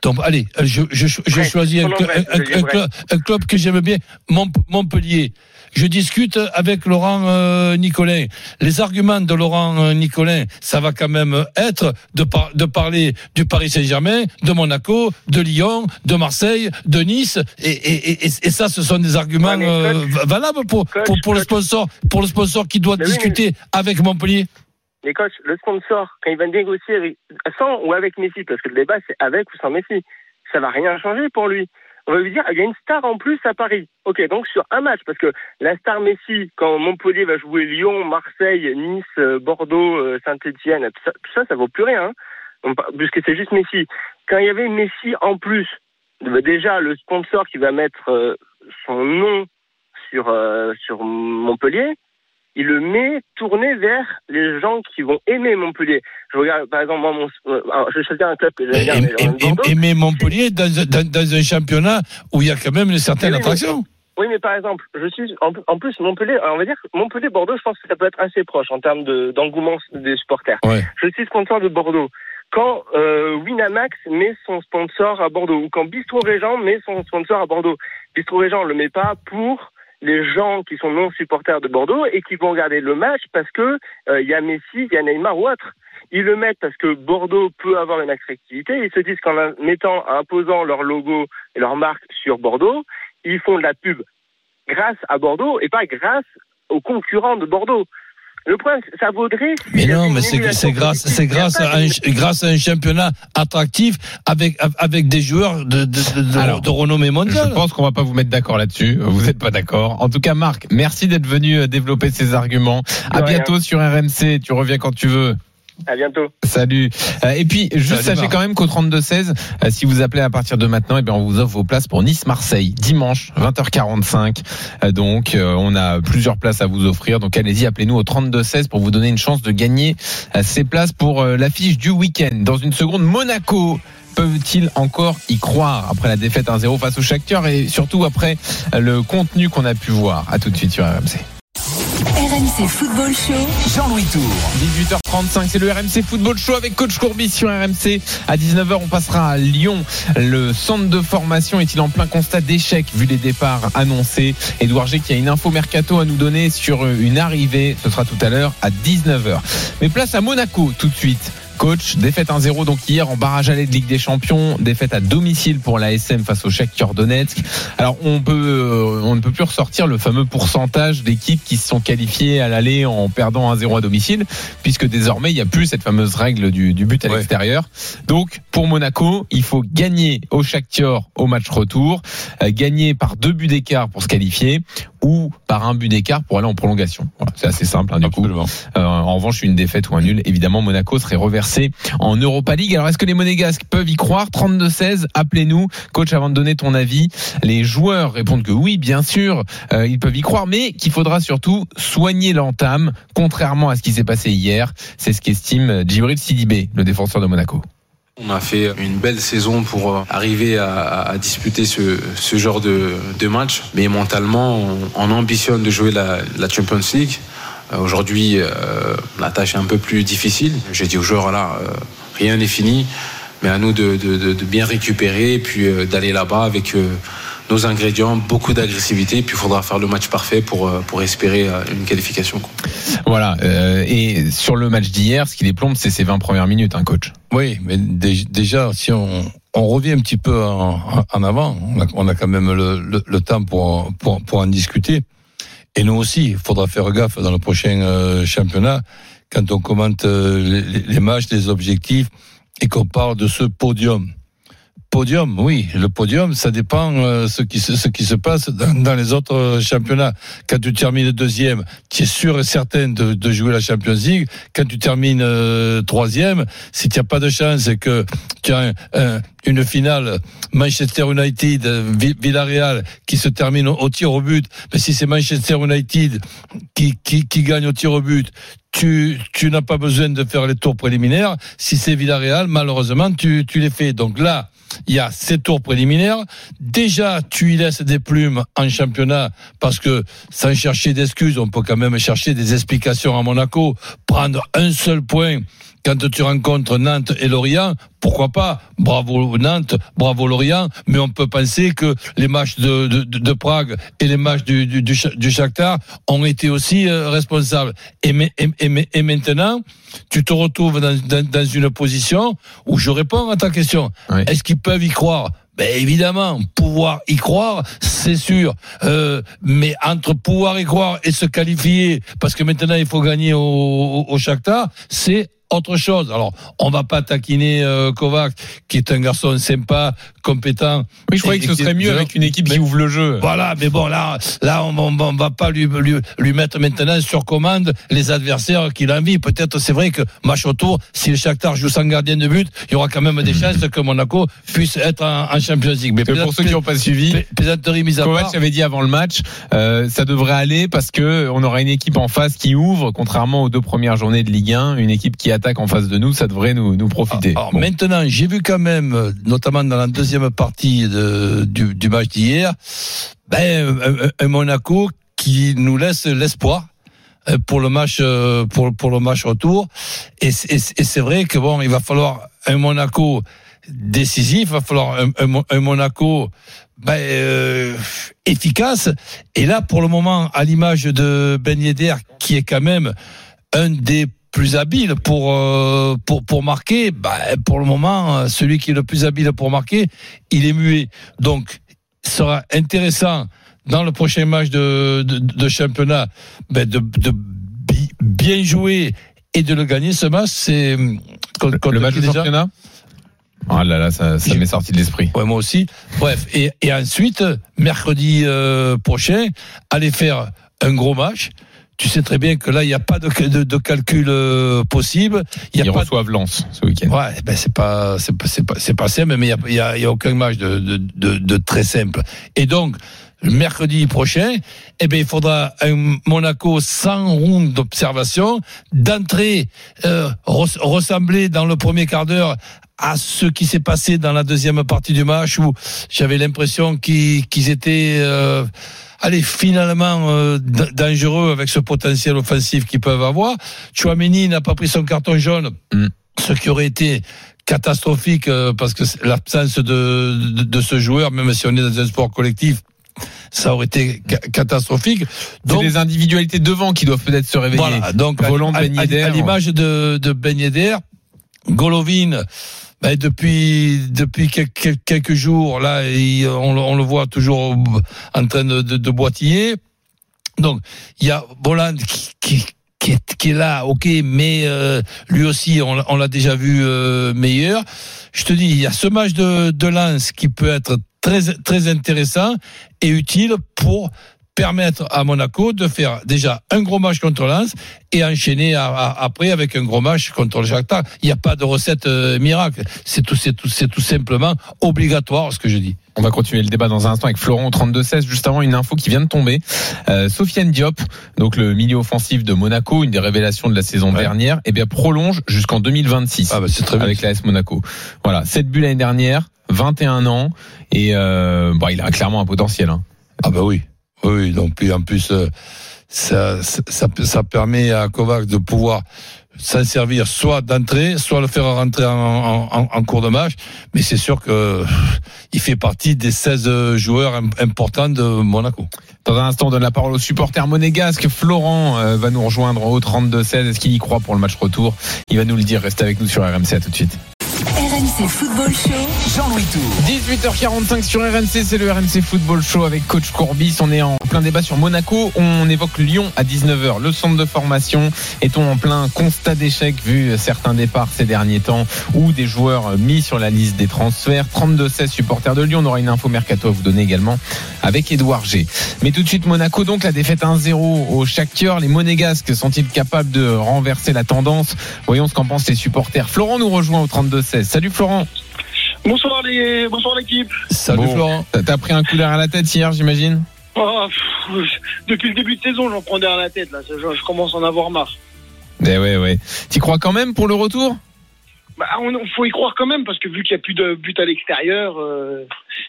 Donc, allez, je choisis un club que j'aime bien, Montpellier. Je discute avec Laurent Nicolin. Les arguments de Laurent Nicolin, ça va quand même être de parler du Paris Saint-Germain, de Monaco, de Lyon, de Marseille, de Nice. Et ça, ce sont des arguments valables pour le sponsor, qui doit discuter avec Montpellier. Les coachs, le sponsor, quand il va négocier sans ou avec Messi, parce que le débat c'est avec ou sans Messi, ça va rien changer pour lui. On va lui dire, il y a une star en plus à Paris. Ok, donc sur un match, parce que la star Messi, quand Montpellier va jouer Lyon, Marseille, Nice, Bordeaux, Saint-Étienne, tout ça, ça vaut plus rien, hein, puisque c'est juste Messi. Quand il y avait Messi en plus, déjà le sponsor qui va mettre son nom sur Montpellier, il le met tourné vers les gens qui vont aimer Montpellier. Je regarde, par exemple, moi, je vais choisir un club que j'aime bien. Aimer Montpellier dans un championnat où il y a quand même une certaine attraction. Oui, mais par exemple, je suis en plus Montpellier. On va dire Montpellier-Bordeaux, je pense que ça peut être assez proche en termes d'engouement des supporters. Ouais. Je suis sponsor de Bordeaux. Quand Winamax met son sponsor à Bordeaux, ou quand Bistrot Régent met son sponsor à Bordeaux, Bistrot Régent ne le met pas pour les gens qui sont non supporters de Bordeaux et qui vont regarder le match parce que y a Messi, il y a Neymar ou autre. Ils le mettent parce que Bordeaux peut avoir une attractivité. Ils se disent qu'en imposant leur logo et leur marque sur Bordeaux, ils font de la pub grâce à Bordeaux et pas grâce aux concurrents de Bordeaux. Le problème, ça vaudrait... Mais non, mais c'est grâce à un championnat attractif avec des joueurs de renommée mondiale. Je pense qu'on va pas vous mettre d'accord là-dessus. Vous n'êtes pas d'accord. En tout cas, Marc, merci d'être venu développer ces arguments. À bientôt sur RMC. Tu reviens quand tu veux. À bientôt. Salut. Et puis, juste sachez quand même qu'au 32-16, si vous appelez à partir de maintenant, eh bien, on vous offre vos places pour Nice-Marseille, dimanche, 20h45. Donc, on a plusieurs places à vous offrir. Donc, allez-y, appelez-nous au 32-16 pour vous donner une chance de gagner ces places pour l'affiche du week-end. Dans une seconde, Monaco. Peuvent-ils encore y croire après la défaite 1-0 face au Shakhtar et surtout après le contenu qu'on a pu voir? À tout de suite sur RMC. RMC Football Show, Jean-Louis Tour. 18h35, c'est le RMC Football Show avec Coach Courbis sur RMC. À 19h, on passera à Lyon. Le centre de formation est-il en plein constat d'échec vu les départs annoncés? Edouard Gilles qui a une info mercato à nous donner sur une arrivée. Ce sera tout à l'heure à 19h. Mais place à Monaco tout de suite. Coach, défaite 1-0 donc hier en barrage aller de Ligue des Champions, défaite à domicile pour l'ASM face au Shakhtar Donetsk. Alors on ne peut plus ressortir le fameux pourcentage d'équipes qui se sont qualifiées à l'aller en perdant 1-0 à domicile, puisque désormais il n'y a plus cette fameuse règle du but à l'extérieur. Donc pour Monaco, il faut gagner au Shakhtar au match retour, gagner par 2 buts d'écart pour se qualifier ou par 1 but d'écart pour aller en prolongation. Voilà, c'est assez simple du coup. En revanche, une défaite ou un nul, évidemment Monaco serait reversé en Europa League. Alors, est-ce que les Monégasques peuvent y croire? 32-16, appelez-nous. Coach, avant de donner ton avis, les joueurs répondent que oui, bien sûr, ils peuvent y croire, mais qu'il faudra surtout soigner l'entame, contrairement à ce qui s'est passé hier. C'est ce qu'estime Djibril Sidibé, le défenseur de Monaco. On a fait une belle saison pour arriver à disputer ce genre de match, mais mentalement, on ambitionne de jouer la Champions League. Aujourd'hui, la tâche est un peu plus difficile. J'ai dit aux joueurs, voilà, rien n'est fini, mais à nous de bien récupérer et puis d'aller là-bas avec nos ingrédients, beaucoup d'agressivité, et puis il faudra faire le match parfait pour espérer une qualification. Voilà, et sur le match d'hier, ce qui les plombe, c'est ces 20 premières minutes, hein, coach. Oui, mais déjà, si on revient un petit peu en avant, on a quand même le temps pour en discuter. Et nous aussi, il faudra faire gaffe dans le prochain championnat, quand on commente les matchs, les objectifs, et qu'on parle de ce podium. Podium, oui, le podium, ça dépend ce qui se passe dans les autres championnats. Quand tu termines deuxième, tu es sûr et certain de jouer la Champions League. Quand tu termines troisième, si tu n'as pas de chance et que tu as une finale Manchester United, Villarreal qui se termine au tir au but, mais si c'est Manchester United qui gagne au tir au but, tu n'as pas besoin de faire les tours préliminaires. Si c'est Villarreal, malheureusement, tu les fais. Donc là, il y a 7 tours préliminaires. Déjà, tu y laisses des plumes en championnat parce que, sans chercher d'excuses, on peut quand même chercher des explications à Monaco. Prendre un seul point quand tu rencontres Nantes et Lorient, pourquoi pas? Bravo Nantes, bravo Lorient, mais on peut penser que les matchs de Prague et les matchs du Shakhtar ont été aussi responsables. Et maintenant, tu te retrouves dans une position où je réponds à ta question. Oui. Est-ce qu'ils peuvent y croire? Ben évidemment, pouvoir y croire, c'est sûr. Mais entre pouvoir y croire et se qualifier, parce que maintenant il faut gagner au Shakhtar, c'est autre chose. Alors, on va pas taquiner Kovac, qui est un garçon sympa, compétent. Oui, je croyais que ce serait mieux avec une équipe qui ouvre le jeu. Voilà, mais bon, là, on va pas lui mettre maintenant sur commande les adversaires qu'il envie. Peut-être, c'est vrai que match autour, si le Shakhtar joue sans gardien de but, il y aura quand même des chances que Monaco puisse être en Champions League. Mais pour ceux qui n'ont pas suivi, Kovac avait dit avant le match, ça devrait aller parce que on aura une équipe en face qui ouvre, contrairement aux deux premières journées de Ligue 1, une équipe qui a attaque en face de nous, ça devrait nous profiter. Alors, bon. Maintenant, j'ai vu quand même, notamment dans la deuxième partie du match d'hier, un Monaco qui nous laisse l'espoir pour le match retour. Et c'est vrai que bon, il va falloir un Monaco décisif, il va falloir un Monaco efficace. Et là, pour le moment, à l'image de Ben Yedder, qui est quand même un des plus habile pour marquer, pour le moment, celui qui est le plus habile pour marquer, il est muet. Donc, ce sera intéressant dans le prochain match de championnat de bien jouer et de le gagner. Ce match, c'est le match de championnat. Ah là là, ça m'est sorti de l'esprit. Ouais, moi aussi. Bref, et ensuite, mercredi prochain, allez faire un gros match. Tu sais très bien que là, il n'y a pas de calcul possible. Ils reçoivent Lens ce week-end. Ouais, c'est pas simple, mais il y a aucun match de très simple. Et donc, le mercredi prochain, il faudra un Monaco sans round d'observation, d'entrée ressembler dans le premier quart d'heure à ce qui s'est passé dans la deuxième partie du match où j'avais l'impression qu'ils étaient finalement dangereux avec ce potentiel offensif qu'ils peuvent avoir. Tchouaméni n'a pas pris son carton jaune, ce qui aurait été catastrophique parce que l'absence de ce joueur, même si on est dans un sport collectif, ça aurait été catastrophique. Donc, c'est les individualités devant qui doivent peut-être se réveiller. Voilà, donc à l'image de Ben Yedder, Golovin, depuis quelques jours, là, on le voit toujours en train de boitiller. Donc, il y a Bolland qui est là, ok, mais lui aussi, on l'a déjà vu meilleur. Je te dis, il y a ce match de Lens qui peut être très, très intéressant et utile pour permettre à Monaco de faire déjà un gros match contre Lens et enchaîner après avec un gros match contre le Shakhtar. Il n'y a pas de recette miracle. C'est tout simplement obligatoire, ce que je dis. On va continuer le débat dans un instant avec Florent au 32-16. Juste avant, une info qui vient de tomber. Sofiane Diop, donc le milieu offensif de Monaco, une des révélations de la saison dernière, prolonge jusqu'en 2026 c'est très avec l'AS Monaco. Voilà, 7 buts l'année dernière, 21 ans, et il a clairement un potentiel. Hein. Ah oui. Oui, donc en plus, ça permet à Kovac de pouvoir s'en servir soit d'entrée, soit le faire rentrer en cours de match. Mais c'est sûr qu'il fait partie des 16 joueurs importants de Monaco. Dans un instant, on donne la parole au supporter monégasque. Florent va nous rejoindre au 32-16. Est-ce qu'il y croit pour le match retour? Il va nous le dire. Restez avec nous sur RMC. À tout de suite. RMC Football Show, Jean-Louis Tour. 18h45 sur RMC, c'est le RMC Football Show avec Coach Courbis. On est en plein débat sur Monaco. On évoque Lyon à 19h. Le centre de formation, est-on en plein constat d'échec vu certains départs ces derniers temps ou des joueurs mis sur la liste des transferts? 32-16 supporters de Lyon. On aura une info mercato à vous donner également avec Edouard Gilles. Mais tout de suite, Monaco, donc la défaite 1-0 au Shakhtar. Les Monégasques sont-ils capables de renverser la tendance? Voyons ce qu'en pensent les supporters. Florent nous rejoint au 32-16. Salut Florent. Bonsoir l'équipe. Salut Florent. T'as pris un coup d'air à la tête hier, j'imagine? Depuis le début de saison, j'en prends d'air à la tête là. Je commence à en avoir marre. Eh ouais. T'y crois quand même pour le retour? Faut y croire quand même parce que vu qu'il n'y a plus de but à l'extérieur,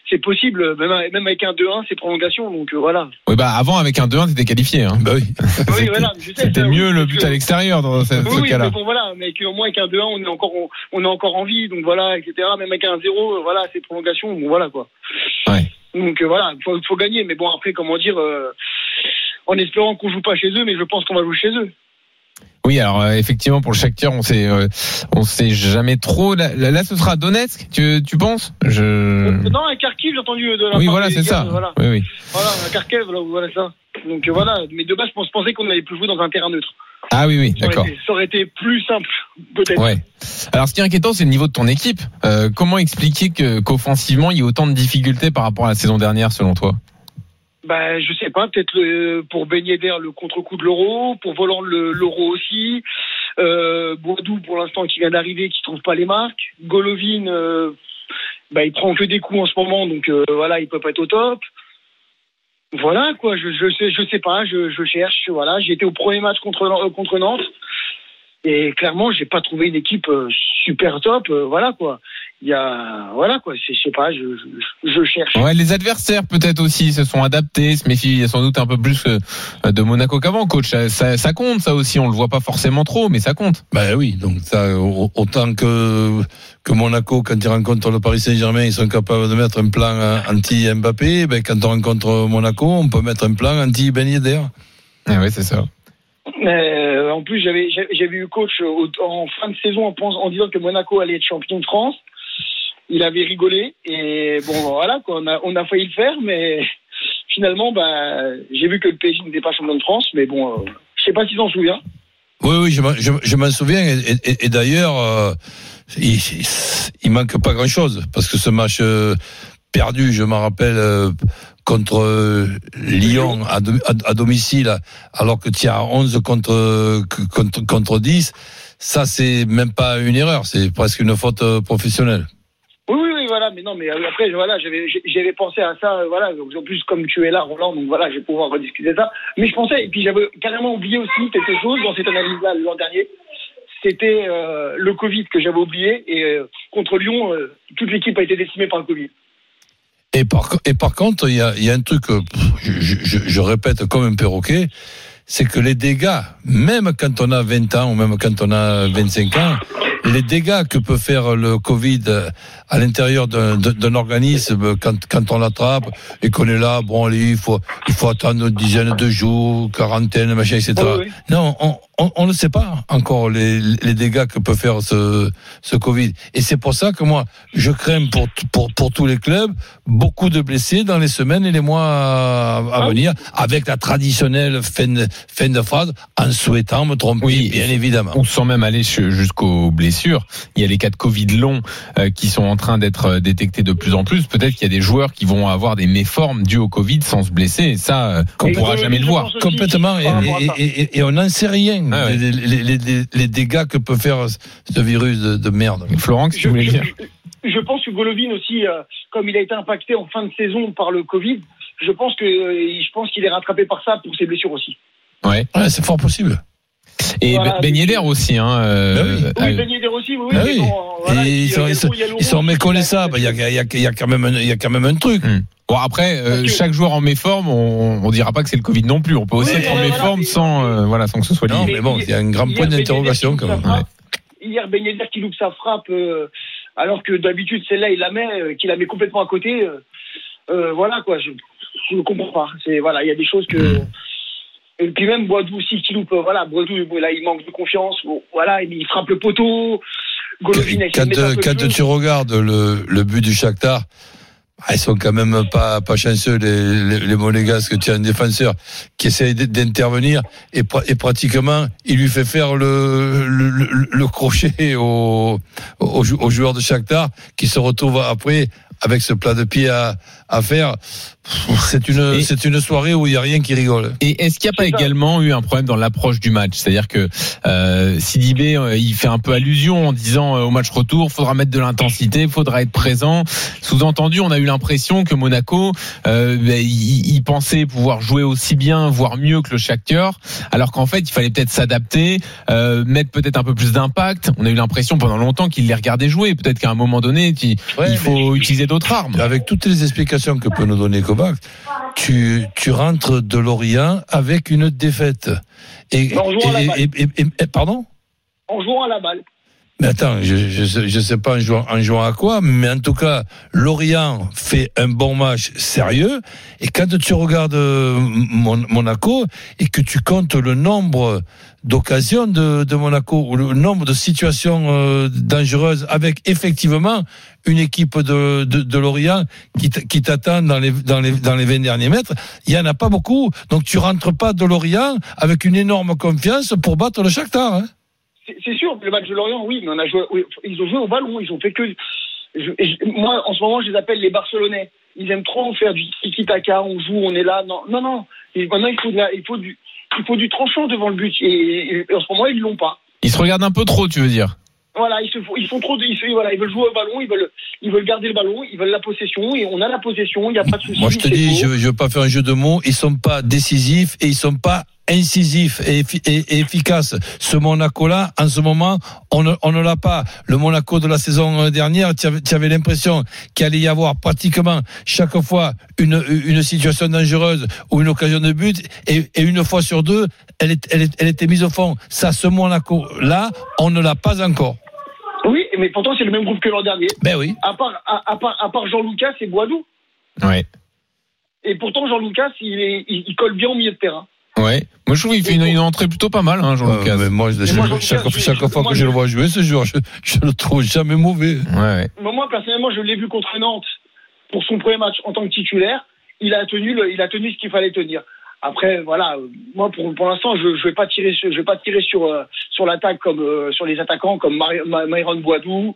c'est possible. Même avec un 2-1, c'est prolongation. Donc voilà. Oui, avant avec un 2-1, t'étais qualifié. Hein. Bah oui. Oui, voilà. C'était mieux le but à l'extérieur dans ce cas-là. Oui, mais bon voilà. Mais au moins avec un 2-1, on est encore en vie. Donc voilà, etc. Même avec un 0, voilà, c'est prolongation. Bon voilà quoi. Ouais. Donc voilà, faut gagner. Mais bon après, comment dire, en espérant qu'on joue pas chez eux, mais je pense qu'on va jouer chez eux. Oui, alors effectivement pour le Shakhtar, on sait jamais trop. Là, ce sera Donetsk, tu penses? Non, un Kharkiv, j'ai entendu de la. Oui, voilà, c'est ça. Voilà. Oui. Voilà, un Kharkiv, voilà ça. Donc voilà, mais de base, je pensais qu'on n'allait plus jouer dans un terrain neutre. Ah oui, d'accord. Ça aurait été plus simple, peut-être. Ouais. Alors, ce qui est inquiétant, c'est le niveau de ton équipe. Comment expliquer qu'offensivement, il y ait autant de difficultés par rapport à la saison dernière, selon toi? Je sais pas, peut-être pour Ben Yedder le contre-coup de l'euro, pour Volant l'euro aussi, Boadu pour l'instant qui vient d'arriver, qui trouve pas les marques, Golovin, il prend que des coups en ce moment, donc voilà, il peut pas être au top. Voilà quoi, je sais pas, je cherche, voilà, j'ai été au premier match contre Nantes et clairement j'ai pas trouvé une équipe super top, voilà quoi. Je cherche. Ouais, les adversaires peut-être aussi se sont adaptés, se méfient sans doute un peu plus de Monaco qu'avant, coach. Ça compte, ça aussi, on le voit pas forcément trop, mais ça compte. Oui, donc ça, autant que Monaco, quand ils rencontrent le Paris Saint-Germain, ils sont capables de mettre un plan anti-Mbappé, quand on rencontre Monaco, on peut mettre un plan anti-Ben Yedder. Ah oui, c'est ça. En plus, j'avais eu coach en fin de saison en disant que Monaco allait être champion de France. Il avait rigolé et bon voilà quoi, on a failli le faire, mais finalement j'ai vu que le PSG n'était pas champion de France, mais bon je sais pas si t'en souviens. Oui je m'en souviens et d'ailleurs il manque pas grand chose parce que ce match perdu, je m'en rappelle contre Lyon à domicile alors que tu as 11 contre 10, ça c'est même pas une erreur, c'est presque une faute professionnelle. Oui, voilà, mais non, mais après, voilà, j'avais pensé à ça, voilà, en plus, comme tu es là, Roland, donc voilà, je vais pouvoir rediscuter ça. Mais je pensais, et puis j'avais carrément oublié aussi quelque chose dans cette analyse-là l'an dernier, c'était le Covid que j'avais oublié, et contre Lyon, toute l'équipe a été décimée par le Covid. Et par contre, il y a un truc que je répète comme un perroquet, c'est que les dégâts, même quand on a 20 ans ou même quand on a 25 ans, les dégâts que peut faire le Covid à l'intérieur d'un organisme quand on l'attrape et qu'on est là, bon, allez, il faut attendre une dizaine de jours, quarantaine, machin, etc. Oui. Non, on ne sait pas encore les dégâts que peut faire ce Covid. Et c'est pour ça que moi, je crains pour tous les clubs beaucoup de blessés dans les semaines et les mois à venir, avec la traditionnelle fin de phrase, en souhaitant me tromper, oui, bien évidemment. On sent même aller jusqu'aux blessés. Sûr, il y a les cas de Covid longs qui sont en train d'être détectés de plus en plus. Peut-être qu'il y a des joueurs qui vont avoir des méformes dues au Covid sans se blesser. Et ça, qu'on pourra jamais le voir. Complètement. Et on n'en sait rien. Ah ouais. Les dégâts que peut faire ce virus de merde. Florent, si tu voulais dire. Je pense que Golovin aussi, comme il a été impacté en fin de saison par le Covid, je pense qu'il est rattrapé par ça pour ses blessures aussi. Ouais, c'est fort possible. Et voilà, Ben Yedder aussi. Ben Yedder aussi, oui. Ah oui. Bon, voilà, ils sont méconnaissables. Il y a quand même un truc. Bon, après, chaque joueur en méforme, on ne dira pas que c'est le Covid non plus. On peut aussi être en méforme sans que ce soit lié. Non, mais bon, il y a un grand point d'interrogation quand même. Hier, Ben Yedder qui loupe sa frappe, alors que d'habitude, celle-là, qu'il la met complètement à côté. Voilà, quoi. Je ne comprends pas. Il y a des choses que... Et puis même Boadu aussi qui loupe. Voilà, Boadu, là, il manque de confiance. Bon, voilà, il frappe le poteau. Golovin, quand tu regardes le but du Shakhtar, ils sont quand même pas chanceux, les Monégasques. Tu as un défenseur qui essaie d'intervenir et pratiquement, il lui fait faire le crochet aux joueurs de Shakhtar qui se retrouvent après avec ce plat de pied à faire. C'est une soirée où il n'y a rien qui rigole. Et est-ce qu'il n'y a pas également eu un problème dans l'approche du match? C'est-à-dire que Sidibé, il fait un peu allusion en disant au match retour, il faudra mettre de l'intensité, il faudra être présent. Sous-entendu, on a eu l'impression que Monaco il pensait pouvoir jouer aussi bien, voire mieux que le Shakhtar, alors qu'en fait, il fallait peut-être s'adapter, mettre peut-être un peu plus d'impact. On a eu l'impression pendant longtemps qu'il les regardait jouer. Peut-être qu'à un moment donné, il faut utiliser d'autres armes. Avec toutes les explications que peut nous donner tu rentres de Lorient avec une défaite. Pardon ? En jouant à la balle. Mais attends, je sais pas en jouant à quoi, mais en tout cas, Lorient fait un bon match sérieux. Et quand tu regardes Monaco et que tu comptes le nombre d'occasions de Monaco, ou le nombre de situations dangereuses, avec effectivement une équipe de Lorient qui t'attend dans les 20 derniers mètres, il n'y en a pas beaucoup. Donc tu rentres pas de Lorient avec une énorme confiance pour battre le Shakhtar, hein. C'est sûr, le match de Lorient, oui, mais ils ont joué au ballon, ils ont fait que... Moi, en ce moment, je les appelle les Barcelonais. Ils aiment trop faire du tiki-taka, on joue, on est là. Non. Maintenant, il faut du tranchant devant le but. Et en ce moment, ils ne l'ont pas. Ils se regardent un peu trop, tu veux dire? Voilà, ils veulent jouer au ballon, ils veulent garder le ballon, ils veulent la possession, et on a la possession, il n'y a pas de souci. Moi, je te dis, je veux pas faire un jeu de mots, ils sont pas décisifs et ils sont pas incisifs et efficaces. Ce Monaco-là, en ce moment, on ne l'a pas. Le Monaco de la saison dernière, tu avais l'impression qu'il allait y avoir pratiquement chaque fois une situation dangereuse ou une occasion de but, et une fois sur deux, elle était mise au fond. Ça, ce Monaco-là, on ne l'a pas encore. Oui, mais pourtant c'est le même groupe que l'an dernier. Ben oui. À part Jean-Lucas et Boadu. Oui. Et pourtant Jean-Lucas, il colle bien au milieu de terrain. Ouais. Moi je trouve qu'il fait une entrée plutôt pas mal, hein, Jean-Lucas. Mais moi, chaque fois que je le vois jouer, ce joueur, je le trouve jamais mauvais. Ouais. Mais moi personnellement, je l'ai vu contre Nantes pour son premier match en tant que titulaire. Il a tenu ce qu'il fallait tenir. Après, voilà, moi pour l'instant, je vais pas tirer sur l'attaque comme sur les attaquants comme Myron Boadu.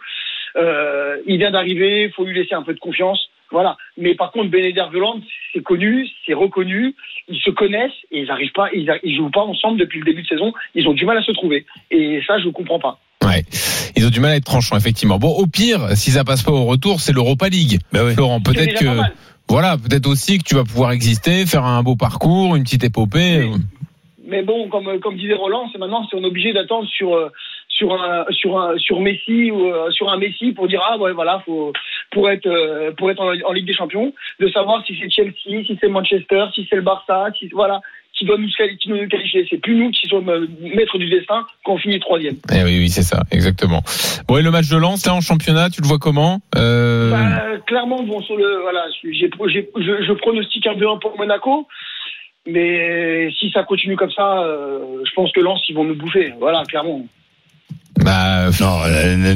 Il vient d'arriver, faut lui laisser un peu de confiance. Voilà. Mais par contre, Ben Yedder Violante, c'est connu, c'est reconnu, ils se connaissent et ils jouent pas ensemble depuis le début de saison, ils ont du mal à se trouver. Et ça, je comprends pas. Ouais. Ils ont du mal à être tranchants, effectivement. Bon, au pire, si ça passe pas au retour, c'est l'Europa League. Ben oui. Florent, peut-être que voilà, peut-être aussi que tu vas pouvoir exister, faire un beau parcours, une petite épopée. Mais bon, comme disait Roland, c'est maintenant, on est obligé d'attendre sur Messi ou sur un Messi pour dire pour être en Ligue des Champions, de savoir si c'est Chelsea, si c'est Manchester, si c'est le Barça, qui doit nous qualifier. C'est plus nous qui sommes maîtres du destin quand on finit 3e. Eh oui, c'est ça, exactement. Bon, et le match de Lens, là, en championnat, tu le vois comment? Clairement, bon, je pronostique un 2-1 pour Monaco, mais si ça continue comme ça, je pense que Lens, ils vont nous bouffer. Voilà, clairement. Bah, non,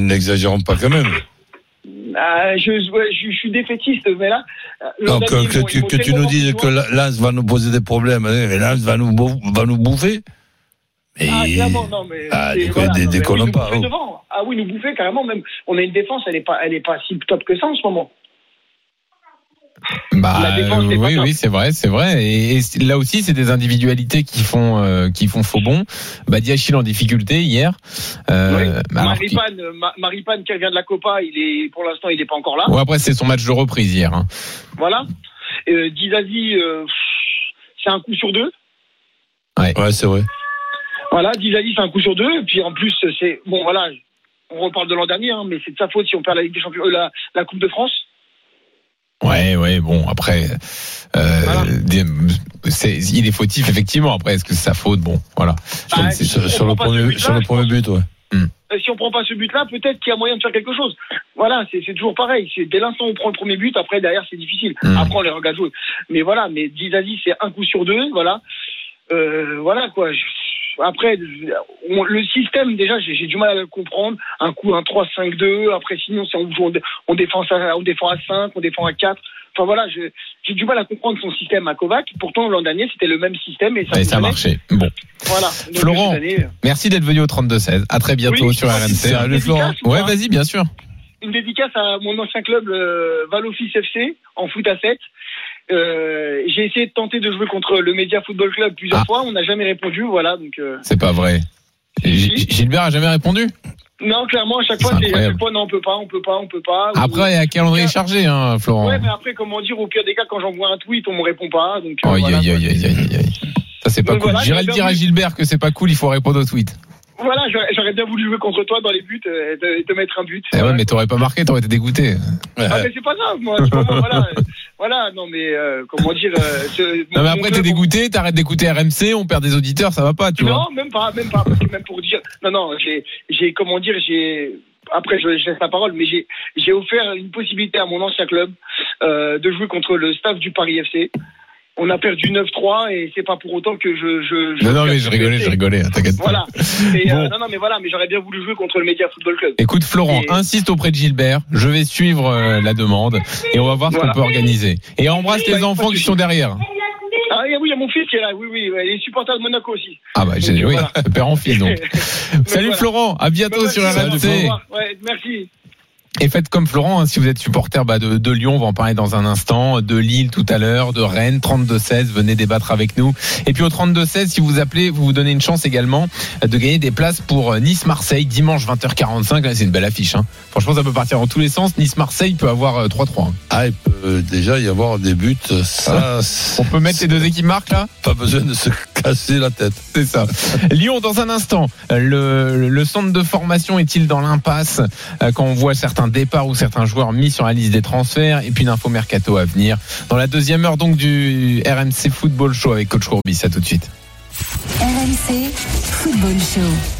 n'exagérons pas quand même. Je suis défaitiste, mais là. Donc que tu nous dises que Lens va nous poser des problèmes, Lens va nous bouffer. Et... Ah clairement, non mais. Ah, déconnons pas. Ah oui, nous bouffer carrément même. On a une défense, elle est pas si top que ça en ce moment. Bah oui, c'est vrai. Et là aussi, c'est des individualités qui font faux bon. Badi Achille en difficulté hier. Oui. Maripane qui revient de la Copa, pour l'instant il n'est pas encore là. Ouais, après c'est son match de reprise hier. Hein. Voilà. Disasi, c'est un coup sur deux. Ouais, c'est vrai. Voilà, Disasi fait un coup sur deux. Puis en plus, c'est bon, voilà, on reparle de l'an dernier, hein, mais c'est de sa faute si on perd la Ligue des Champions, la Coupe de France. Ouais, bon, après, voilà. Il est fautif, effectivement. Après, est-ce que c'est sa faute? Bon, voilà. Bah, sur le premier but, ouais. Si on prend pas ce but-là, peut-être qu'il y a moyen de faire quelque chose. Voilà, c'est toujours pareil. Dès l'instant où on prend le premier but, après, derrière, c'est difficile. Après, on les regarde jouer. Mais voilà, mais Disasi, c'est un coup sur deux, voilà. Voilà, quoi. Après, le système, déjà, j'ai du mal à le comprendre. Un coup, un 3-5-2. Après, sinon, on défend à 5, on défend à 4. Enfin, voilà, j'ai du mal à comprendre son système à Kovac. Pourtant, l'an dernier, c'était le même système. Et ça a marché. Bon. Voilà. Donc, Florent, merci d'être venu au 32-16. À très bientôt sur RMC. Salut, Florent. Ouais, vas-y, bien sûr. Une dédicace à mon ancien club, Val-Office FC, en foot à 7. J'ai essayé de tenter de jouer contre le Média Football Club plusieurs fois, on n'a jamais répondu, voilà. Donc, c'est pas vrai. Gilbert a jamais répondu? Non, clairement, à chaque fois, non, on peut pas. Après, il y a calendrier chargé, hein, Florent. Ouais, mais après, comment dire, au pire des cas, quand j'envoie un tweet, on me répond pas. Donc, ça, c'est pas cool. Voilà, j'irai le dire à Gilbert que c'est pas cool, il faut répondre au tweet. Voilà, j'aurais bien voulu jouer contre toi dans les buts et te mettre un but. Eh ouais, mais t'aurais pas marqué, t'aurais été dégoûté. Ah, mais c'est pas grave, moi. Voilà, non, mais comment dire. Non, mais après, t'es dégoûté, t'arrêtes d'écouter RMC, on perd des auditeurs, ça va pas, tu vois. Non, même pas. Parce que même pour dire. Non, j'ai. Après, je laisse la parole, mais j'ai offert une possibilité à mon ancien club de jouer contre le staff du Paris FC. On a perdu 9-3 et c'est pas pour autant que je non, mais je rigolais, t'inquiète pas. Voilà. Mais j'aurais bien voulu jouer contre le Média Football Club. Écoute, Florent, insiste auprès de Gilbert, je vais suivre la demande et on va voir ce qu'on peut organiser. Et embrasse les enfants qui sont derrière. Ah oui, il y a mon fils qui est là, oui, il est supporter de Monaco aussi. Ah bah, père en fils donc. Salut Florent, à bientôt sur RMC. Ouais, merci. Et faites comme Florent, hein, si vous êtes supporter de Lyon, on va en parler dans un instant, de Lille tout à l'heure, de Rennes, 32-16, venez débattre avec nous. Et puis au 32-16, si vous appelez, vous vous donnez une chance également de gagner des places pour Nice-Marseille, dimanche 20h45, c'est une belle affiche. Hein. Franchement, ça peut partir en tous les sens, Nice-Marseille peut avoir 3-3. Ah, il peut déjà y avoir des buts, ça... On peut mettre les deux équipes marques là ? Pas besoin de se casser la tête. C'est ça. Lyon, dans un instant, le centre de formation est-il dans l'impasse quand on voit certains départs ou certains joueurs mis sur la liste des transferts et puis une info mercato à venir dans la deuxième heure donc du RMC Football Show avec Coach Courbis. À tout de suite. RMC Football Show.